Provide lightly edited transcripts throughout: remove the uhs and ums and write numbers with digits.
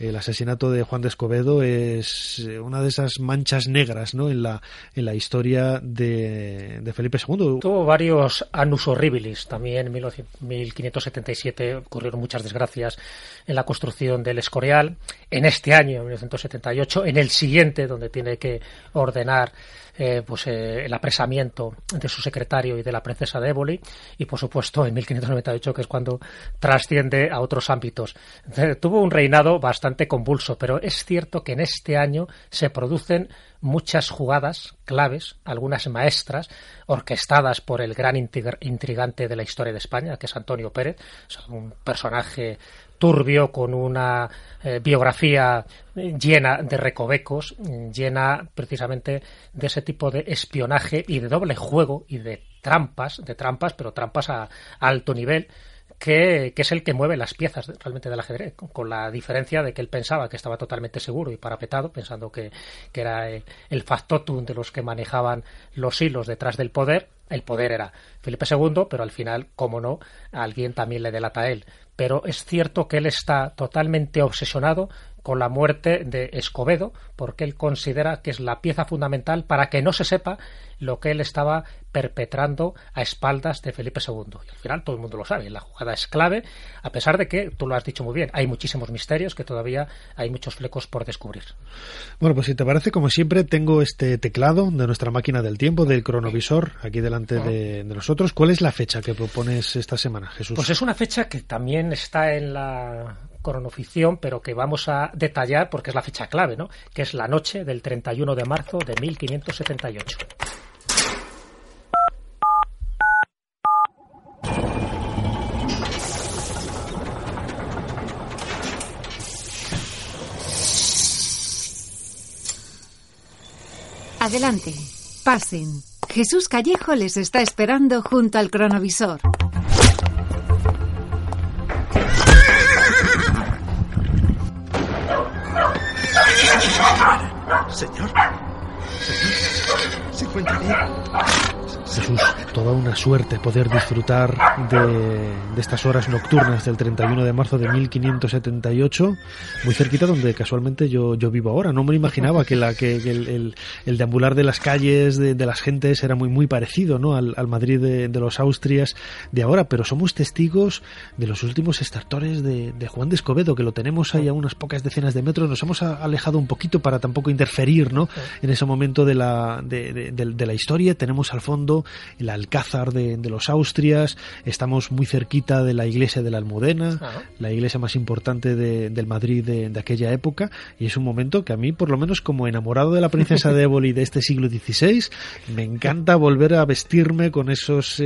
El asesinato de Juan de Escobedo es una de esas manchas negras, ¿no?, en la historia de Felipe II. Tuvo varios annus horribilis. También en 1577 ocurrieron muchas desgracias en la construcción del Escorial. En este año, en 1978, en el siguiente, donde tiene que ordenar el apresamiento de su secretario y de la princesa de Éboli, y por supuesto en 1598, que es cuando trasciende a otros ámbitos. Tuvo un reinado bastante convulso, pero es cierto que en este año se producen muchas jugadas claves, algunas maestras, orquestadas por el gran intrigante de la historia de España, que es Antonio Pérez, un personaje turbio, con una biografía llena de recovecos, llena precisamente de ese tipo de espionaje y de doble juego y de trampas, pero trampas a alto nivel, que es el que mueve las piezas realmente del ajedrez, con la diferencia de que él pensaba que estaba totalmente seguro y parapetado, pensando que era el factotum de los que manejaban los hilos detrás del poder. El poder era Felipe II, pero al final, como no, a alguien también le delata a él. Pero es cierto que él está totalmente obsesionado con la muerte de Escobedo, porque él considera que es la pieza fundamental para que no se sepa lo que él estaba perpetrando a espaldas de Felipe II. Y al final todo el mundo lo sabe, la jugada es clave, a pesar de que, tú lo has dicho muy bien, hay muchísimos misterios, que todavía hay muchos flecos por descubrir. Bueno, pues si te parece, como siempre, tengo este teclado de nuestra máquina del tiempo, del cronovisor, aquí delante de nosotros. ¿Cuál es la fecha que propones esta semana, Jesús? Pues es una fecha que también está en la cronoficción, pero que vamos a detallar porque es la fecha clave, ¿no?, que es la noche del 31 de marzo de 1578. Adelante, pasen. Jesús Callejo les está esperando junto al cronovisor. Señor, se encuentra bien. Jesús, toda una suerte poder disfrutar de estas horas nocturnas del 31 de marzo de 1578, muy cerquita donde casualmente yo vivo ahora. No me imaginaba que el deambular de las calles, de las gentes, era muy, muy parecido, ¿no?, al Madrid de los Austrias de ahora, pero somos testigos de los últimos estertores de Juan de Escobedo, que lo tenemos ahí a unas pocas decenas de metros. Nos hemos alejado un poquito para tampoco interferir, ¿no?, en ese momento de la historia. Tenemos al fondo el Alcázar de los Austrias, estamos muy cerquita de la iglesia de la Almudena, la iglesia más importante del Madrid de aquella época, y es un momento que a mí, por lo menos como enamorado de la princesa de Éboli de este siglo XVI, me encanta volver a vestirme con esos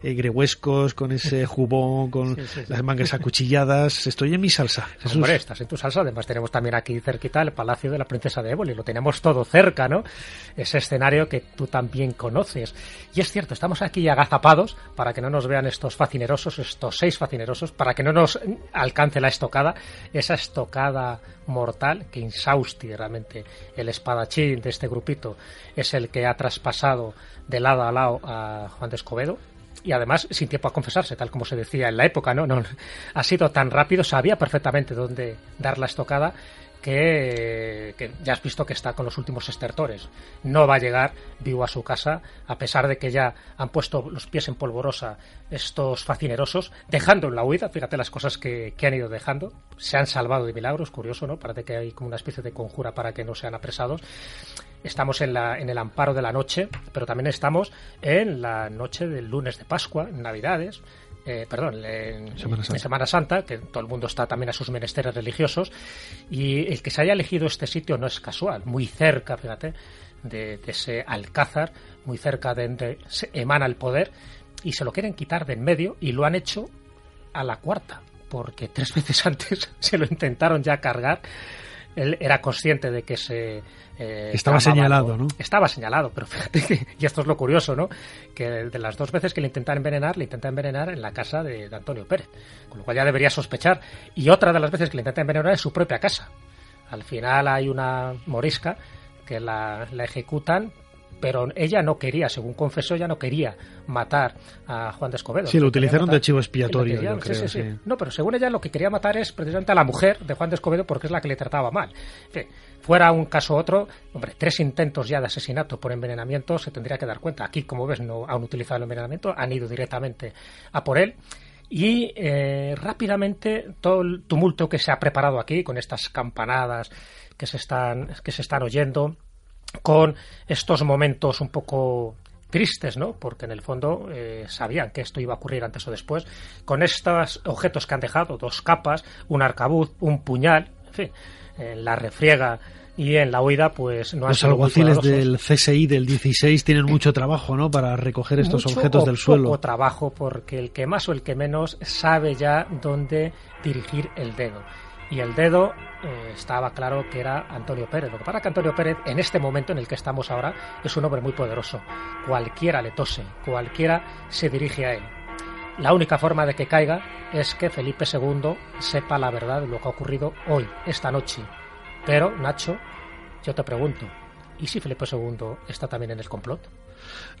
greguescos, con ese jubón, con las mangas acuchilladas. Estoy en mi salsa. Hombre, estás en tu salsa. Además tenemos también aquí cerquita el Palacio de la Princesa de Éboli, lo tenemos todo cerca, ¿no?, ese escenario que tú también conoces. Y es cierto, estamos aquí agazapados para que no nos vean estos seis facinerosos, para que no nos alcance la estocada, esa estocada mortal que Insausti, realmente el espadachín de este grupito, es el que ha traspasado de lado a lado a Juan de Escobedo. Y además, sin tiempo a confesarse, tal como se decía en la época, no ha sido tan rápido, sabía perfectamente dónde dar la estocada, que ya has visto que está con los últimos estertores. No va a llegar vivo a su casa, a pesar de que ya han puesto los pies en polvorosa estos facinerosos, dejando en la huida, fíjate las cosas que han ido dejando, se han salvado de milagros, curioso, ¿no? Parece que hay como una especie de conjura para que no sean apresados. Estamos en el amparo de la noche, pero también estamos en la noche del lunes de Pascua, en Navidades, en Semana Santa, que todo el mundo está también a sus menesteres religiosos, y el que se haya elegido este sitio no es casual, muy cerca, fíjate, de ese Alcázar, muy cerca de donde se emana el poder, y se lo quieren quitar de en medio, y lo han hecho a la cuarta, porque 3 veces antes se lo intentaron ya cargar. Él era consciente de que se... estaba señalado, ¿no? Estaba señalado, pero fíjate que, y esto es lo curioso, ¿no? Que de las 2 veces que le intenta envenenar en la casa de Antonio Pérez, con lo cual ya debería sospechar. Y otra de las veces que le intenta envenenar es su propia casa. Al final hay una morisca que la ejecutan, pero ella no quería, según confesó, ella no quería matar a Juan de Escobedo. Sí, lo utilizaron de chivo expiatorio, quería, yo creo. Sí. No, pero según ella lo que quería matar es precisamente a la mujer de Juan de Escobedo porque es la que le trataba mal. En fin, fuera un caso u otro, hombre, 3 intentos ya de asesinato por envenenamiento se tendría que dar cuenta. Aquí, como ves, no han utilizado el envenenamiento, han ido directamente a por él. Y rápidamente todo el tumulto que se ha preparado aquí con estas campanadas que se están oyendo, con estos momentos un poco tristes, ¿no? Porque en el fondo sabían que esto iba a ocurrir antes o después, con estos objetos que han dejado, 2 capas, un arcabuz, un puñal, en fin, en la refriega y en la huida, pues no han sido muy cuidadosos. Los alguaciles del CSI del 16 tienen mucho trabajo, ¿no?, para recoger estos objetos del suelo. Mucho trabajo, porque el que más o el que menos sabe ya dónde dirigir el dedo. Y el dedo estaba claro que era Antonio Pérez. Lo que pasa es que Antonio Pérez, en este momento en el que estamos ahora, es un hombre muy poderoso. Cualquiera le tose, cualquiera se dirige a él. La única forma de que caiga es que Felipe II sepa la verdad de lo que ha ocurrido hoy, esta noche. Pero, Nacho, yo te pregunto, ¿y si Felipe II está también en el complot?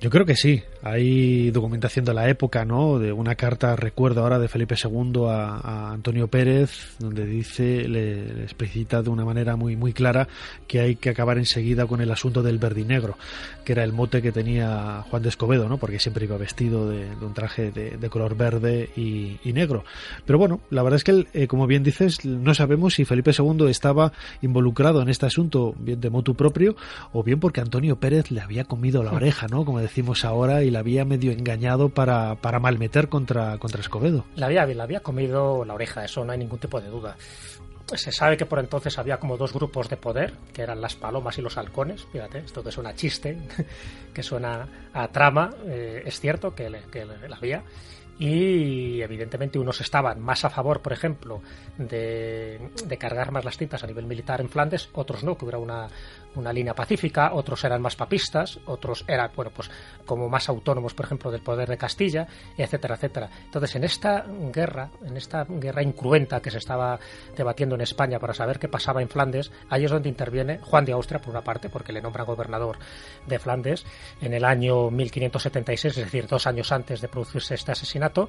Yo creo que sí. Hay documentación de la época, ¿no? De una carta, recuerdo ahora, de Felipe II a Antonio Pérez, donde dice, le explicita de una manera muy, muy clara que hay que acabar enseguida con el asunto del verdinegro, que era el mote que tenía Juan de Escobedo, ¿no? Porque siempre iba vestido de un traje de color verde y negro. Pero bueno, la verdad es que, como bien dices, no sabemos si Felipe II estaba involucrado en este asunto, bien de motu propio, o bien porque Antonio Pérez le había comido la oreja, ¿no?, como decimos ahora, y la había medio engañado para malmeter contra Escobedo. Le había comido la oreja, eso no hay ningún tipo de duda. Se sabe que por entonces había como 2 grupos de poder, que eran las palomas y los halcones. Fíjate, esto que suena a chiste, que suena a trama, es cierto que la había. Y evidentemente unos estaban más a favor, por ejemplo, de cargar más las tintas a nivel militar en Flandes, otros no, que hubiera una línea pacífica, otros eran más papistas, otros eran, bueno, pues como más autónomos, por ejemplo, del poder de Castilla, etcétera, etcétera. Entonces, en esta guerra incruenta que se estaba debatiendo en España para saber qué pasaba en Flandes, ahí es donde interviene Juan de Austria, por una parte, porque le nombra gobernador de Flandes en el año 1576, es decir, 2 años antes de producirse este asesinato.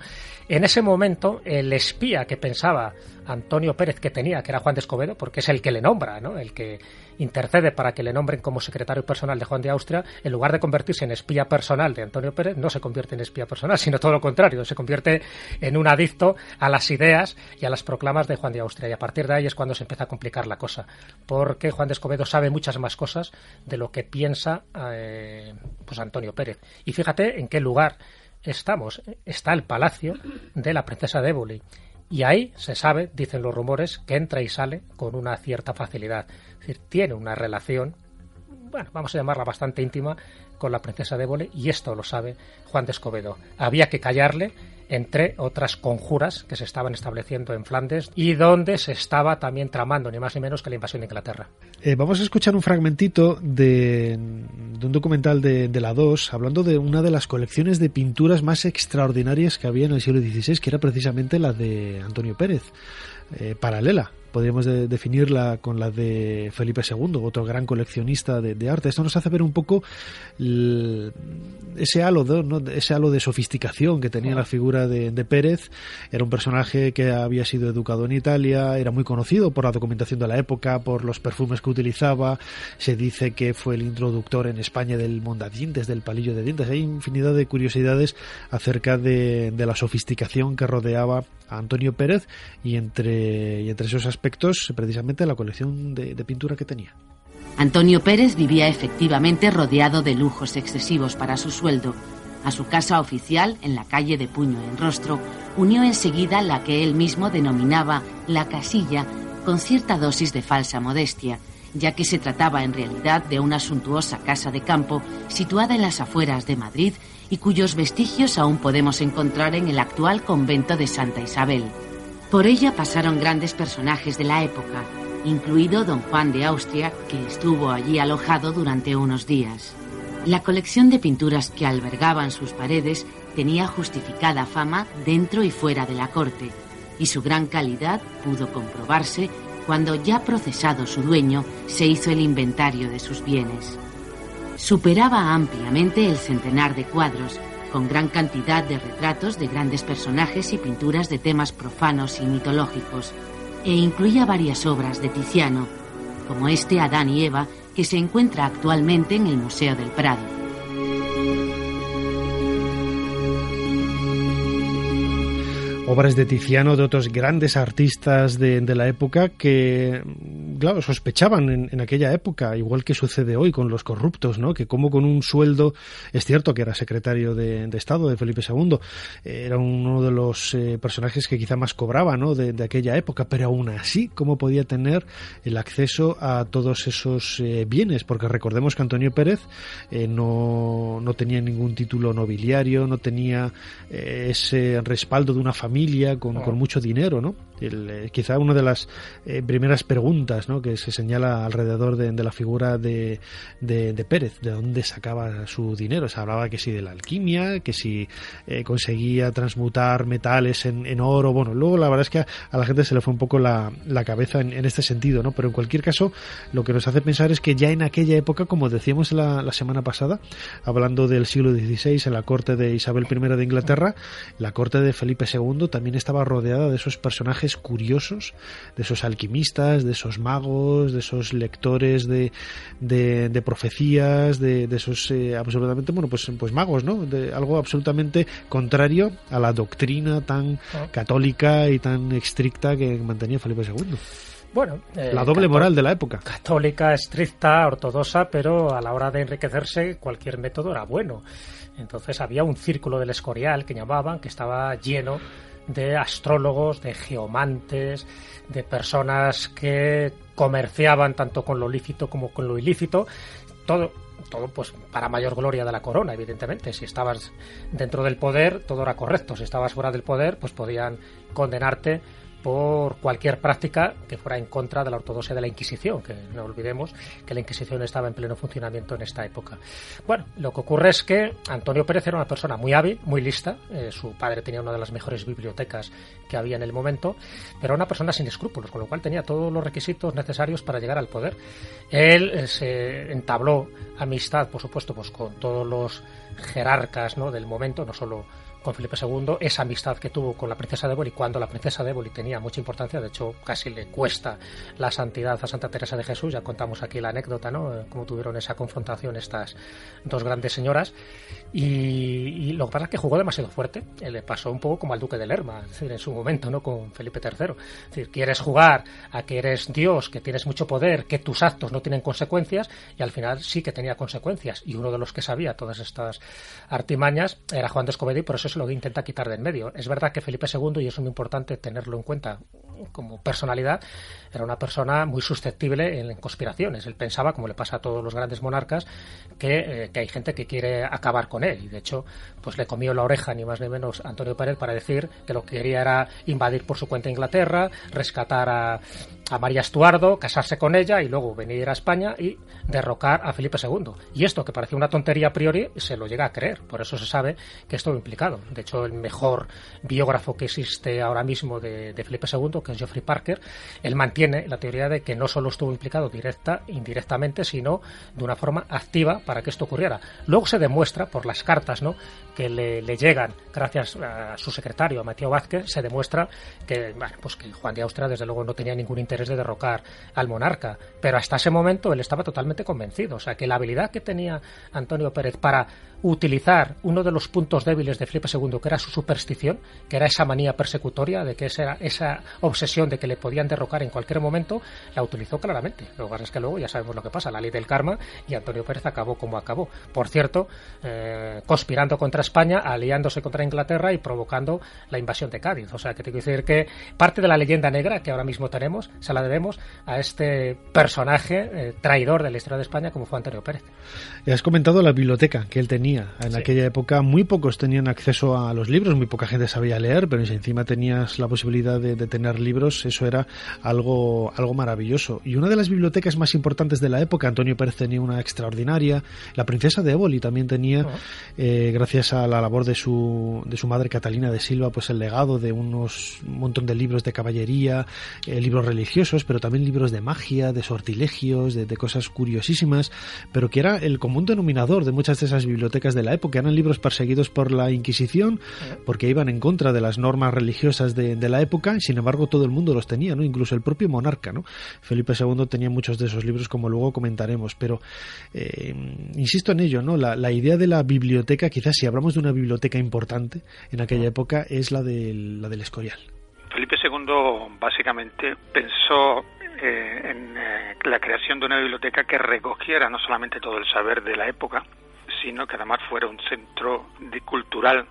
En ese momento, el espía que pensaba Antonio Pérez que tenía, que era Juan de Escobedo, porque es el que le nombra, ¿no?, el que intercede para que le nombren como secretario personal de Juan de Austria, en lugar de convertirse en espía personal de Antonio Pérez, no se convierte en espía personal, sino todo lo contrario, se convierte en un adicto a las ideas y a las proclamas de Juan de Austria. Y a partir de ahí es cuando se empieza a complicar la cosa, porque Juan de Escobedo sabe muchas más cosas de lo que piensa pues Antonio Pérez. Y fíjate en qué lugar está el palacio de la princesa de Éboli, y ahí se sabe, dicen los rumores, que entra y sale con una cierta facilidad. Es decir, tiene una relación, bueno, vamos a llamarla bastante íntima, con la princesa de Éboli, y esto lo sabe Juan de Escobedo. Había que callarle, entre otras conjuras que se estaban estableciendo en Flandes y donde se estaba también tramando ni más ni menos que la invasión de Inglaterra. Vamos a escuchar un fragmentito de un documental de la 2, hablando de una de las colecciones de pinturas más extraordinarias que había en el siglo XVI, que era precisamente la de Antonio Pérez, paralela, podríamos definirla con la de Felipe II, otro gran coleccionista de arte. Esto nos hace ver un poco ese halo, ¿no?, ese halo de sofisticación que tenía la figura de Pérez. Era un personaje que había sido educado en Italia, era muy conocido por la documentación de la época, por los perfumes que utilizaba. Se dice que fue el introductor en España del mondadientes, del palillo de dientes. Hay infinidad de curiosidades acerca de la sofisticación que rodeaba a Antonio Pérez, y entre esos aspectos, precisamente, la colección de pintura que tenía. Antonio Pérez vivía efectivamente rodeado de lujos excesivos para su sueldo. A su casa oficial, en la calle de Puño en Rostro, unió enseguida la que él mismo denominaba la casilla, con cierta dosis de falsa modestia, ya que se trataba en realidad de una suntuosa casa de campo situada en las afueras de Madrid y cuyos vestigios aún podemos encontrar en el actual convento de Santa Isabel. Por ella pasaron grandes personajes de la época, incluido don Juan de Austria, que estuvo allí alojado durante unos días. La colección de pinturas que albergaban sus paredes tenía justificada fama dentro y fuera de la corte, y su gran calidad pudo comprobarse cuando, ya procesado su dueño, se hizo el inventario de sus bienes. Superaba ampliamente el centenar de cuadros, con gran cantidad de retratos de grandes personajes y pinturas de temas profanos y mitológicos, e incluía varias obras de Tiziano, como este Adán y Eva, que se encuentra actualmente en el Museo del Prado. Obras de Tiziano, de otros grandes artistas de la época que, claro, sospechaban en aquella época, igual que sucede hoy con los corruptos, ¿no? Que como con un sueldo, es cierto que era secretario de Estado de Felipe II, era uno de los personajes que quizá más cobraba, ¿no? de aquella época, pero aún así, ¿cómo podía tener el acceso a todos esos bienes? Porque recordemos que Antonio Pérez no tenía ningún título nobiliario, no tenía ese respaldo de una familia con mucho dinero, ¿no? Quizá una de las primeras preguntas, ¿no?, que se señala alrededor de la figura de Pérez, de dónde sacaba su dinero. O sea, hablaba que si de la alquimia, que si conseguía transmutar metales en oro. Bueno, luego la verdad es que a la gente se le fue un poco la cabeza en este sentido, ¿no? Pero en cualquier caso, lo que nos hace pensar es que ya en aquella época, como decíamos la semana pasada, hablando del siglo XVI, en la corte de Isabel I de Inglaterra, la corte de Felipe II también estaba rodeada de esos personajes curiosos, de esos alquimistas, de esos magos, de esos lectores de profecías, de esos absolutamente, bueno, pues magos, ¿no? De algo absolutamente contrario a la doctrina tan católica y tan estricta que mantenía Felipe II. Bueno, la doble moral de la época. Católica, estricta, ortodoxa, pero a la hora de enriquecerse cualquier método era bueno. Entonces había un círculo del Escorial, que llamaban, que estaba lleno de astrólogos, de geomantes, de personas que comerciaban tanto con lo lícito como con lo ilícito. Todo pues para mayor gloria de la corona, evidentemente. Si estabas dentro del poder, todo era correcto. Si estabas fuera del poder, pues podían condenarte por cualquier práctica que fuera en contra de la ortodoxia de la Inquisición, que no olvidemos que la Inquisición estaba en pleno funcionamiento en esta época. Bueno, lo que ocurre es que Antonio Pérez era una persona muy hábil, muy lista, su padre tenía una de las mejores bibliotecas que había en el momento, pero una persona sin escrúpulos, con lo cual tenía todos los requisitos necesarios para llegar al poder. Él se entabló amistad, por supuesto, pues con todos los jerarcas, ¿no?, del momento, no solo con Felipe II, esa amistad que tuvo con la princesa de Éboli, cuando la princesa de Éboli tenía mucha importancia. De hecho, casi le cuesta la santidad a Santa Teresa de Jesús. Ya contamos aquí la anécdota, ¿no?, cómo tuvieron esa confrontación estas dos grandes señoras. Y lo que pasa es que jugó demasiado fuerte. Le pasó un poco como al duque de Lerma, es decir, en su momento, ¿no?, con Felipe III. Es decir, quieres jugar a que eres Dios, que tienes mucho poder, que tus actos no tienen consecuencias, y al final sí que tenía consecuencias. Y uno de los que sabía todas estas artimañas era Juan de Escobedo, y por eso se lo intenta quitar de en medio. Es verdad que Felipe II, y eso es muy importante tenerlo en cuenta como personalidad, era una persona muy susceptible en conspiraciones. Él pensaba, como le pasa a todos los grandes monarcas, que hay gente que quiere acabar con él, y de hecho pues le comió la oreja ni más ni menos a Antonio Pérez para decir que lo que quería era invadir por su cuenta Inglaterra, rescatar a María Estuardo, casarse con ella y luego venir a España y derrocar a Felipe II. Y esto, que parecía una tontería a priori, se lo llega a creer. Por eso se sabe que esto lo implicado. De hecho, el mejor biógrafo que existe ahora mismo de Felipe II, que es Geoffrey Parker, él mantiene la teoría de que no solo estuvo implicado indirectamente, sino de una forma activa para que esto ocurriera. Luego se demuestra por las cartas, ¿no?, que le llegan gracias a su secretario, a Mateo Vázquez. Se demuestra que, bueno, pues que Juan de Austria desde luego no tenía ningún interés de derrocar al monarca, pero hasta ese momento él estaba totalmente convencido. O sea, que la habilidad que tenía Antonio Pérez para utilizar uno de los puntos débiles de Felipe II, que era su superstición, que era esa manía persecutoria, de que esa obsesión de que le podían derrocar en cualquier momento, la utilizó claramente. Lo que pasa es que luego ya sabemos lo que pasa, la ley del karma, y Antonio Pérez acabó como acabó. Por cierto, conspirando contra España, aliándose contra Inglaterra y provocando la invasión de Cádiz. O sea, que tengo que decir que parte de la leyenda negra que ahora mismo tenemos se la debemos a este personaje traidor de la historia de España como fue Antonio Pérez. Y has comentado la biblioteca que él tenía. En aquella época muy pocos tenían acceso a los libros, muy poca gente sabía leer, pero si encima tenías la posibilidad de tener libros, eso era algo maravilloso. Y una de las bibliotecas más importantes de la época, Antonio Pérez tenía una extraordinaria, la Princesa de Éboli también tenía, gracias a la labor de su madre Catalina de Silva, pues el legado de un montón de libros de caballería, libros religiosos, pero también libros de magia, de sortilegios, de cosas curiosísimas, pero que era el común denominador de muchas de esas bibliotecas de la época. Eran libros perseguidos por la Inquisición porque iban en contra de las normas religiosas de la época, y sin embargo todo el mundo los tenía, ¿no? Incluso el propio monarca, ¿no? Felipe II tenía muchos de esos libros, como luego comentaremos, pero insisto en ello, ¿no? La idea de la biblioteca, quizás si hablamos de una biblioteca importante en aquella época, es la del Escorial. Felipe II básicamente pensó en la creación de una biblioteca que recogiera no solamente todo el saber de la época, sino que además fuera un centro cultural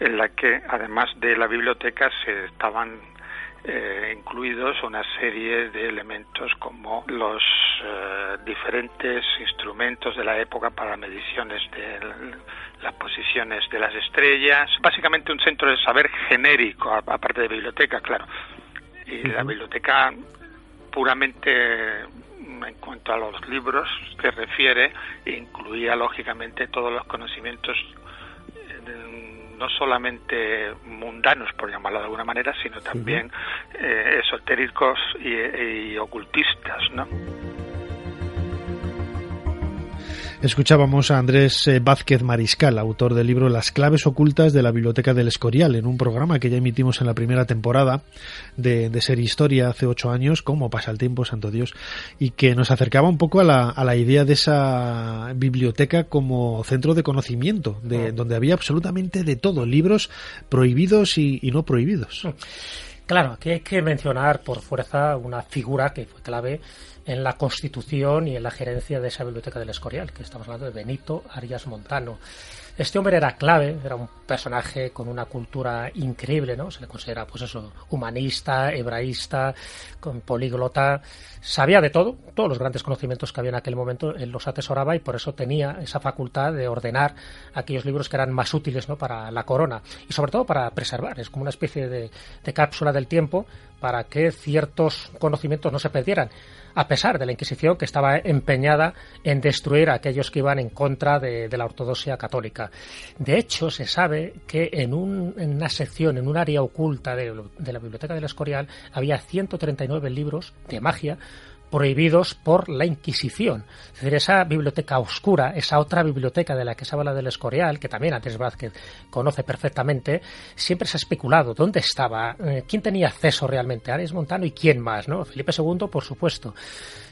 en la que además de la biblioteca se estaban incluidos una serie de elementos como los diferentes instrumentos de la época para mediciones de las posiciones de las estrellas, básicamente un centro de saber genérico, aparte de biblioteca, claro. Y la biblioteca puramente en cuanto a los libros se refiere, incluía lógicamente todos los conocimientos no solamente mundanos, por llamarlo de alguna manera, sino también esotéricos y ocultistas, ¿no? Escuchábamos a Andrés Vázquez Mariscal, autor del libro Las claves ocultas de la biblioteca del Escorial, en un programa que ya emitimos en la primera temporada de Ser Historia hace 8 años, cómo pasa el tiempo, santo Dios, y que nos acercaba un poco a la idea de esa biblioteca como centro de conocimiento, donde había absolutamente de todo, libros prohibidos y no prohibidos. Claro, aquí hay que mencionar por fuerza una figura que fue clave en la constitución y en la gerencia de esa biblioteca del Escorial, que estamos hablando de Benito Arias Montano. Este hombre era clave, era un personaje con una cultura increíble, ¿no? Se le considera, pues eso, humanista, hebraísta, políglota, sabía de todo, todos los grandes conocimientos que había en aquel momento él los atesoraba, y por eso tenía esa facultad de ordenar aquellos libros que eran más útiles, ¿no?, para la corona y sobre todo para preservar. Es como una especie de cápsula del tiempo para que ciertos conocimientos no se perdieran, a pesar de la Inquisición, que estaba empeñada en destruir a aquellos que iban en contra de la ortodoxia católica. De hecho, se sabe que en una sección, en un área oculta de la biblioteca del Escorial, había 139 libros de magia prohibidos por la Inquisición. Es decir, esa biblioteca oscura, esa otra biblioteca de la que se habla del Escorial, que también Andrés Vázquez conoce perfectamente, siempre se ha especulado dónde estaba, quién tenía acceso realmente, Arias Montano y quién más, ¿no? Felipe II, por supuesto.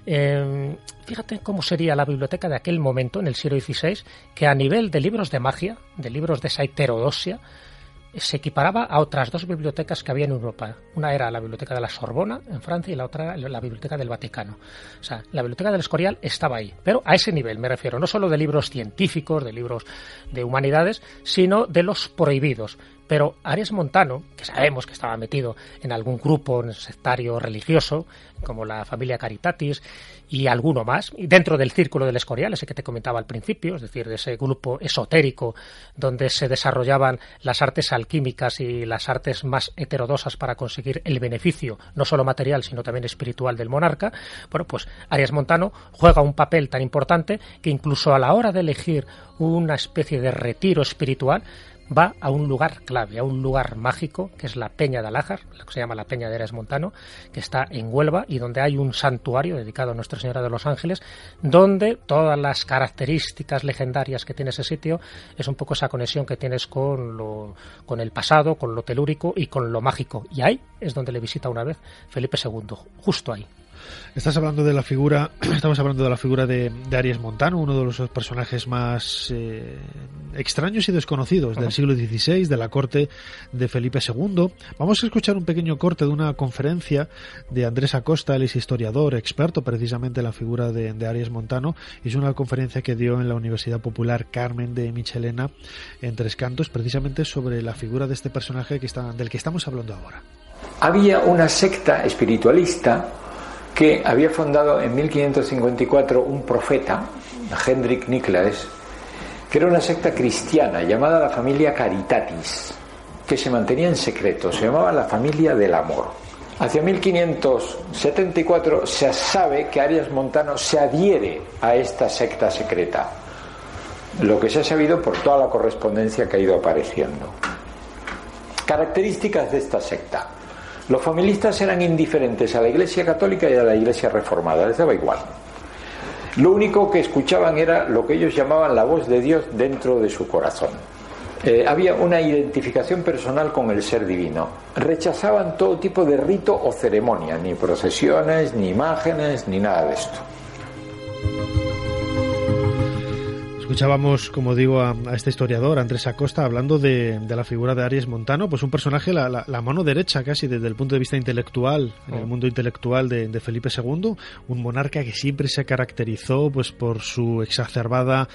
Fíjate cómo sería la biblioteca de aquel momento, en el siglo XVI, que a nivel de libros de magia, de libros de esa heterodoxia, se equiparaba a otras 2 bibliotecas que había en Europa. Una era la biblioteca de la Sorbona en Francia y la otra la biblioteca del Vaticano. O sea, la biblioteca del Escorial estaba ahí, pero a ese nivel me refiero, no solo de libros científicos, de libros de humanidades, sino de los prohibidos. Pero Arias Montano, que sabemos que estaba metido en algún grupo sectario religioso, como la Familia Caritatis y alguno más, dentro del círculo del Escorial, ese que te comentaba al principio, es decir, de ese grupo esotérico donde se desarrollaban las artes alquímicas y las artes más heterodoxas para conseguir el beneficio, no solo material, sino también espiritual del monarca. Bueno, pues Arias Montano juega un papel tan importante que incluso a la hora de elegir una especie de retiro espiritual, va a un lugar clave, a un lugar mágico, que es la Peña de Alájar, la que se llama la Peña de Arias Montano, que está en Huelva, y donde hay un santuario dedicado a Nuestra Señora de los Ángeles, donde todas las características legendarias que tiene ese sitio es un poco esa conexión que tienes con el pasado, con lo telúrico y con lo mágico. Y ahí es donde le visita una vez Felipe II, justo ahí. Estamos hablando de la figura de Arias Montano, uno de los personajes más extraños y desconocidos del siglo XVI, de la corte de Felipe II. Vamos a escuchar un pequeño corte de una conferencia de Andrés Acosta, él es historiador, experto precisamente en la figura de Arias Montano. Es una conferencia que dio en la Universidad Popular Carmen de Michelena, en Tres Cantos, precisamente sobre la figura de este personaje del que estamos hablando ahora. Había una secta espiritualista que había fundado en 1554 un profeta, Hendrik Niklaes, que era una secta cristiana llamada la Familia Caritatis, que se mantenía en secreto, se llamaba la Familia del Amor. Hacia 1574 se sabe que Arias Montano se adhiere a esta secta secreta, lo que se ha sabido por toda la correspondencia que ha ido apareciendo. Características de esta secta: los familistas eran indiferentes a la Iglesia Católica y a la Iglesia Reformada, les daba igual. Lo único que escuchaban era lo que ellos llamaban la voz de Dios dentro de su corazón. Había una identificación personal con el ser divino. Rechazaban todo tipo de rito o ceremonia, ni procesiones, ni imágenes, ni nada de esto. Escuchábamos, como digo, a este historiador, Andrés Acosta, hablando de la figura de Arias Montano, pues un personaje, la mano derecha casi desde el punto de vista intelectual, en el mundo intelectual de Felipe II, un monarca que siempre se caracterizó pues por su exacerbada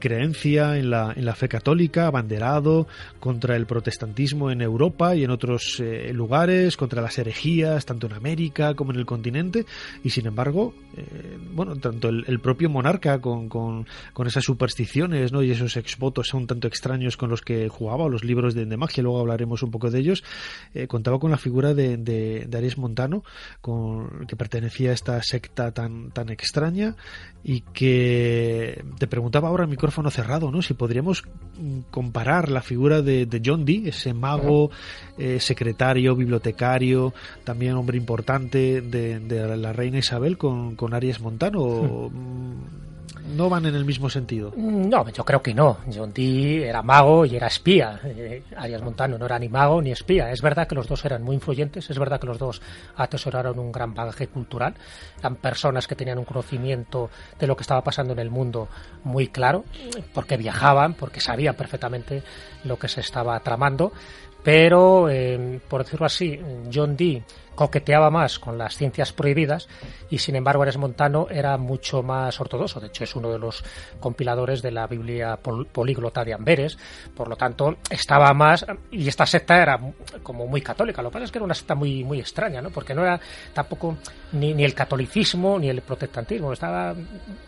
creencia en la fe católica, abanderado contra el protestantismo en Europa y en otros lugares, contra las herejías, tanto en América como en el continente, y sin embargo, tanto el propio monarca con esa superstición, ¿no? Y esos exvotos un tanto extraños con los que jugaba, o los libros de magia, luego hablaremos un poco de ellos, contaba con la figura de Arias Montano, que pertenecía a esta secta tan extraña, y que te preguntaba ahora a micrófono cerrado, ¿no?, si podríamos comparar la figura de John Dee, ese mago, secretario, bibliotecario, también hombre importante de la reina Isabel, con Arias Montano. ¿No van en el mismo sentido? No, yo creo que no. John Dee era mago y era espía. Arias Montano no era ni mago ni espía. Es verdad que los dos eran muy influyentes, es verdad que los dos atesoraron un gran bagaje cultural. Eran personas que tenían un conocimiento de lo que estaba pasando en el mundo muy claro, porque viajaban, porque sabían perfectamente lo que se estaba tramando. Pero, por decirlo así, John Dee coqueteaba más con las ciencias prohibidas y, sin embargo, Arias Montano era mucho más ortodoxo. De hecho, es uno de los compiladores de la Biblia políglota de Amberes. Por lo tanto, estaba más... Y esta secta era como muy católica. Lo que pasa es que era una secta muy, muy extraña, ¿no? Porque no era tampoco ni el catolicismo ni el protestantismo.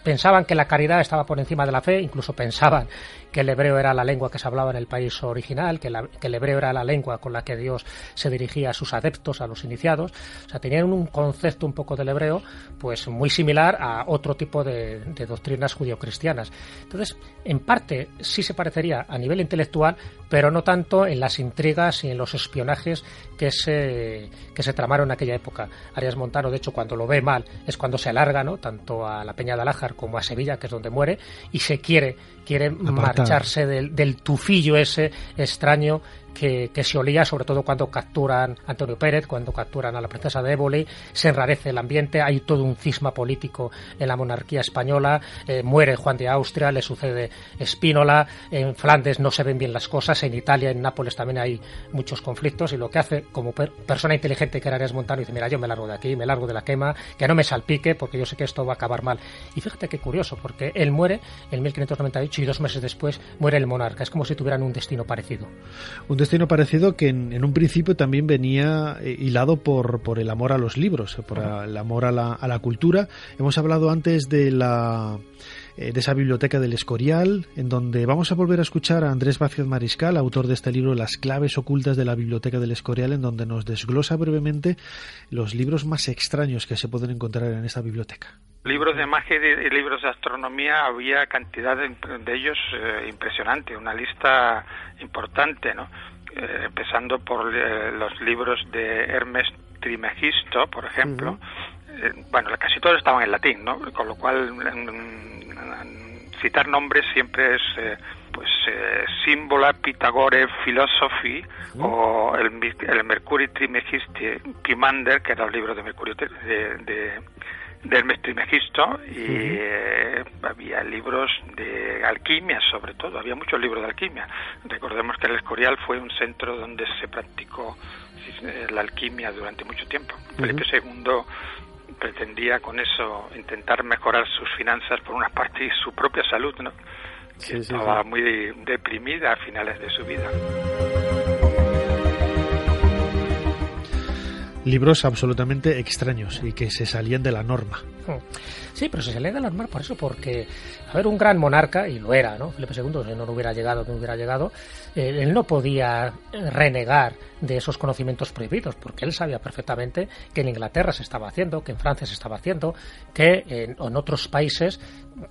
Pensaban que la caridad estaba por encima de la fe. Incluso pensaban que el hebreo era la lengua que se hablaba en el país original, que el hebreo era la lengua con la que Dios se dirigía a sus adeptos, a los iniciados. O sea, tenían un concepto un poco del hebreo pues muy similar a otro tipo de doctrinas judio-cristianas. Entonces, en parte sí se parecería a nivel intelectual, pero no tanto en las intrigas y en los espionajes que se tramaron en aquella época. Arias Montano, de hecho, cuando lo ve mal es cuando se alarga, ¿no?, tanto a la Peña de Alájar como a Sevilla, que es donde muere, y se quiere marcharse del tufillo ese extraño que se olía, sobre todo cuando capturan a Antonio Pérez, cuando capturan a la princesa de Éboli. Se enrarece el ambiente, hay todo un cisma político en la monarquía española, muere Juan de Austria, le sucede Espínola, en Flandes no se ven bien las cosas, en Italia, en Nápoles también hay muchos conflictos, y lo que hace como persona inteligente que era Arias Montano, dice: mira, yo me largo de aquí, me largo de la quema, que no me salpique, porque yo sé que esto va a acabar mal. Y fíjate qué curioso, porque él muere en 1598 y 2 meses después muere el monarca. Es como si tuvieran un destino parecido. Destino parecido que en un principio también venía hilado por el amor a los libros, por el amor a la cultura. Hemos hablado antes de esa biblioteca del Escorial, en donde vamos a volver a escuchar a Andrés Vázquez Mariscal, autor de este libro Las claves ocultas de la biblioteca del Escorial, en donde nos desglosa brevemente los libros más extraños que se pueden encontrar en esta biblioteca. Libros de magia y libros de astronomía, había cantidad de ellos impresionante, una lista importante, ¿no? Empezando por los libros de Hermes Trismegisto, por ejemplo. Casi todos estaban en latín, ¿no? Con lo cual citar nombres siempre es Símbola, Pitagore, Philosophy, o el Mercury Trismegisti, Pimander, que era el libro de Mercurio de Hermes Trismegisto, y había libros de alquimia, sobre todo, había muchos libros de alquimia. Recordemos que el Escorial fue un centro donde se practicó la alquimia durante mucho tiempo. Felipe II pretendía con eso intentar mejorar sus finanzas por una parte y su propia salud, ¿no? Estaba muy deprimida a finales de su vida. libros absolutamente extraños y que se salían de la norma. Sí, pero se salían de la norma por eso, porque, a ver, un gran monarca, y lo era, ¿no? Felipe II, si no hubiera llegado, no hubiera llegado, él no podía renegar de esos conocimientos prohibidos, porque él sabía perfectamente que en Inglaterra se estaba haciendo, que en Francia se estaba haciendo, que en otros países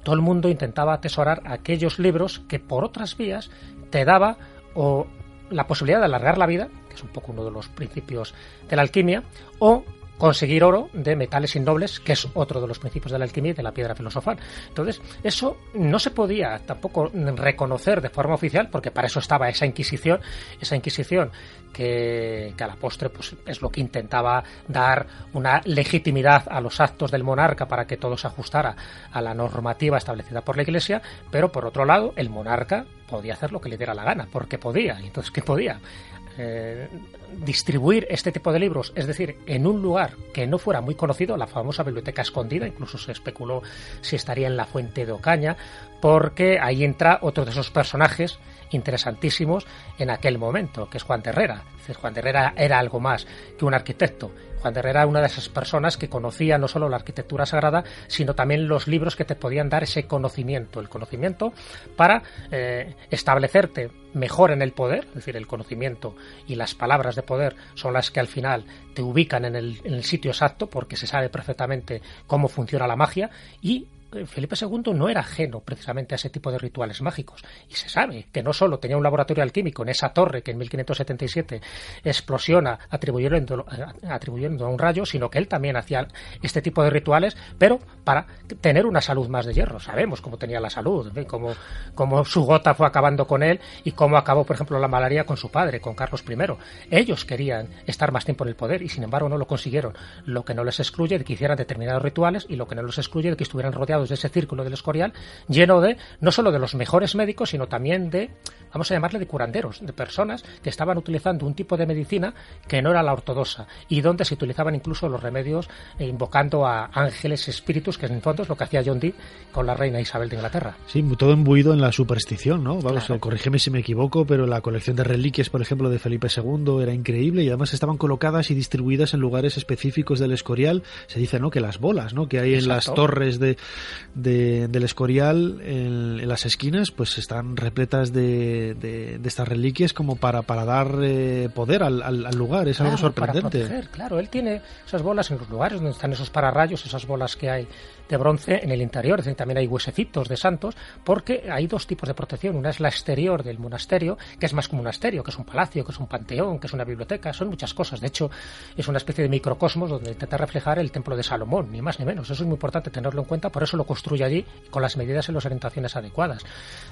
todo el mundo intentaba atesorar aquellos libros que por otras vías te daba o la posibilidad de alargar la vida, que es un poco uno de los principios de la alquimia, o conseguir oro de metales innobles, que es otro de los principios de la alquimia y de la piedra filosofal. Entonces, eso no se podía tampoco reconocer de forma oficial, porque para eso estaba esa Inquisición que a la postre pues es lo que intentaba dar una legitimidad a los actos del monarca para que todo se ajustara a la normativa establecida por la Iglesia, pero por otro lado, el monarca podía hacer lo que le diera la gana, porque podía. Y entonces, ¿qué podía? Distribuir este tipo de libros, es decir, en un lugar que no fuera muy conocido, la famosa biblioteca escondida, incluso se especuló si estaría en la Fuente de Ocaña, porque ahí entra otro de esos personajes interesantísimos en aquel momento, que es Juan de Herrera. Juan de Herrera era algo más que un arquitecto. Juan de Herrera era una de esas personas que conocía no solo la arquitectura sagrada, sino también los libros que te podían dar ese conocimiento, el conocimiento para establecerte mejor en el poder, es decir, el conocimiento y las palabras de poder son las que al final te ubican en el sitio exacto, porque se sabe perfectamente cómo funciona la magia, y Felipe II no era ajeno precisamente a ese tipo de rituales mágicos, y se sabe que no solo tenía un laboratorio alquímico en esa torre que en 1577 explosiona atribuyendo a un rayo, sino que él también hacía este tipo de rituales, pero para tener una salud más de hierro. Sabemos cómo tenía la salud, cómo su gota fue acabando con él y cómo acabó, por ejemplo, la malaria con su padre, con Carlos I. Ellos querían estar más tiempo en el poder y, sin embargo, no lo consiguieron, lo que no les excluye de que hicieran determinados rituales y lo que no les excluye de que estuvieran rodeados de ese círculo del Escorial lleno de, no solo de los mejores médicos, sino también de, vamos a llamarle, de curanderos, de personas que estaban utilizando un tipo de medicina que no era la ortodoxa y donde se utilizaban incluso los remedios invocando a ángeles, espíritus, que en el fondo es lo que hacía John Dee con la reina Isabel de Inglaterra. Sí, todo imbuido en la superstición, ¿no? Vamos, claro. Corrígeme si me equivoco, pero la colección de reliquias, por ejemplo, de Felipe II era increíble y además estaban colocadas y distribuidas en lugares específicos del Escorial. Se dice, ¿no?, que las bolas, ¿no?, que hay en las torres del Escorial en las esquinas, pues están repletas de estas reliquias como para dar poder al lugar. Es algo sorprendente. Para proteger, claro, él tiene esas bolas en los lugares donde están esos pararrayos, esas bolas que hay de bronce en el interior, es decir, también hay huesecitos de santos, porque hay dos tipos de protección. Una es la exterior del monasterio, que es más que un monasterio, que es un palacio, que es un panteón, que es una biblioteca, son muchas cosas. De hecho, es una especie de microcosmos donde intenta reflejar el templo de Salomón, ni más ni menos. Eso es muy importante tenerlo en cuenta, por eso lo construye allí con las medidas y las orientaciones adecuadas.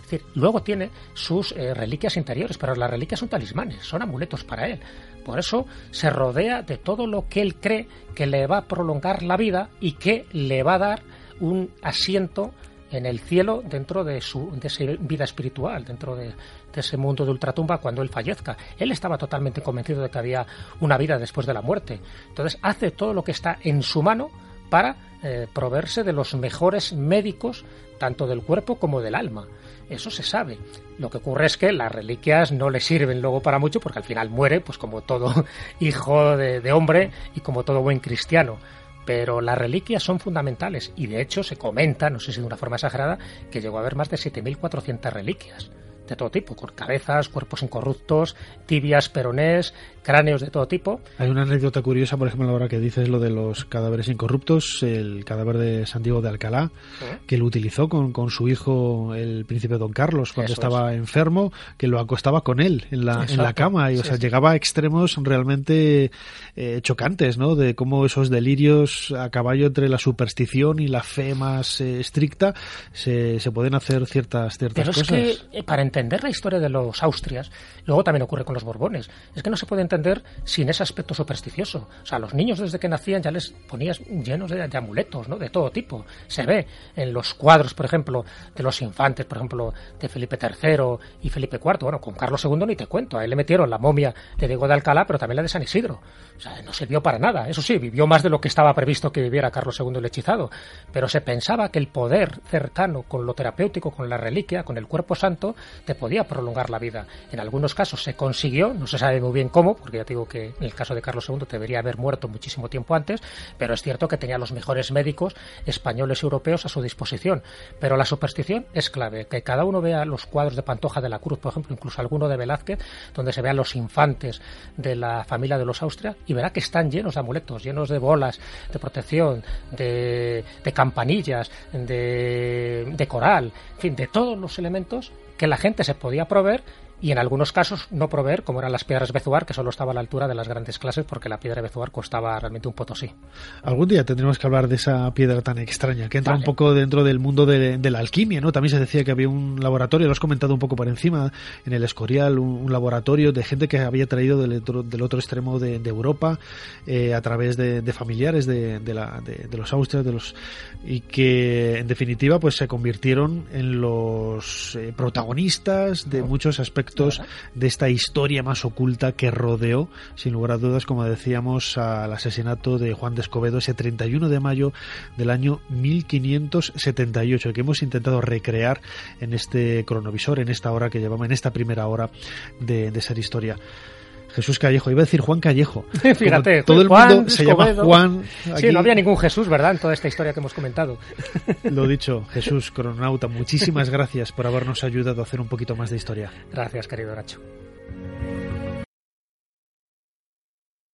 Es decir, luego tiene sus reliquias interiores, pero las reliquias son talismanes, son amuletos para él. Por eso se rodea de todo lo que él cree que le va a prolongar la vida y que le va a dar un asiento en el cielo dentro de esa vida espiritual, dentro de ese mundo de ultratumba cuando él fallezca. Él estaba totalmente convencido de que había una vida después de la muerte. Entonces hace todo lo que está en su mano para proveerse de los mejores médicos, tanto del cuerpo como del alma. Eso se sabe. Lo que ocurre es que las reliquias no le sirven luego para mucho, porque al final muere, pues como todo hijo de hombre y como todo buen cristiano. Pero las reliquias son fundamentales y de hecho se comenta, no sé si de una forma exagerada, que llegó a haber más de 7.400 reliquias de todo tipo, con cabezas, cuerpos incorruptos, tibias, peronés, cráneos de todo tipo. Hay una anécdota curiosa, por ejemplo, ahora que dices lo de los cadáveres incorruptos, el cadáver de San Diego de Alcalá, que lo utilizó con su hijo, el príncipe Don Carlos, cuando estaba enfermo, que lo acostaba con él en la cama, y o sea, llegaba a extremos realmente chocantes, ¿no?, de cómo esos delirios a caballo entre la superstición y la fe más estricta se pueden hacer ciertas cosas. Pero es que, para entender la historia de los Austrias, luego también ocurre con los Borbones, es que no se puede entender sin ese aspecto supersticioso. O sea, los niños desde que nacían ya les ponías llenos de amuletos, ¿no?, de todo tipo. Se ve en los cuadros, por ejemplo, de los infantes, por ejemplo, de Felipe III y Felipe IV. Bueno, con Carlos II ni te cuento. A él le metieron la momia de Diego de Alcalá, pero también la de San Isidro. O sea, no sirvió para nada. Eso sí, vivió más de lo que estaba previsto que viviera Carlos II el hechizado. Pero se pensaba que el poder cercano con lo terapéutico, con la reliquia, con el cuerpo santo, te podía prolongar la vida. En algunos casos se consiguió, no se sabe muy bien cómo, porque ya te digo que en el caso de Carlos II debería haber muerto muchísimo tiempo antes, pero es cierto que tenía los mejores médicos españoles y europeos a su disposición. Pero la superstición es clave, que cada uno vea los cuadros de Pantoja de la Cruz, por ejemplo, incluso alguno de Velázquez, donde se vean los infantes de la familia de los Austria, y verá que están llenos de amuletos, llenos de bolas, de protección, de campanillas, de coral, en fin, de todos los elementos que la gente se podía proveer. Y en algunos casos no proveer, como eran las piedras Bezuar, que solo estaba a la altura de las grandes clases, porque la piedra Bezuar costaba realmente un potosí. Algún día tendremos que hablar de esa piedra tan extraña, que entra un poco dentro del mundo de la alquimia, ¿no? También se decía que había un laboratorio, lo has comentado un poco por encima, en el Escorial, un laboratorio de gente que había traído del otro extremo de Europa, a través de familiares de los Austrias, y que en definitiva pues se convirtieron en los protagonistas de muchos aspectos de esta historia más oculta que rodeó, sin lugar a dudas, como decíamos, al asesinato de Juan de Escobedo ese 31 de mayo del año 1578, que hemos intentado recrear en este cronovisor, en esta hora que llevamos, en esta primera hora de Ser Historia. Jesús Callejo, iba a decir Juan Callejo. Fíjate, todo el mundo se llama Juan. Aquí. Sí, no había ningún Jesús, ¿verdad?, en toda esta historia que hemos comentado. Lo dicho, Jesús, cronauta, muchísimas gracias por habernos ayudado a hacer un poquito más de historia. Gracias, querido Nacho.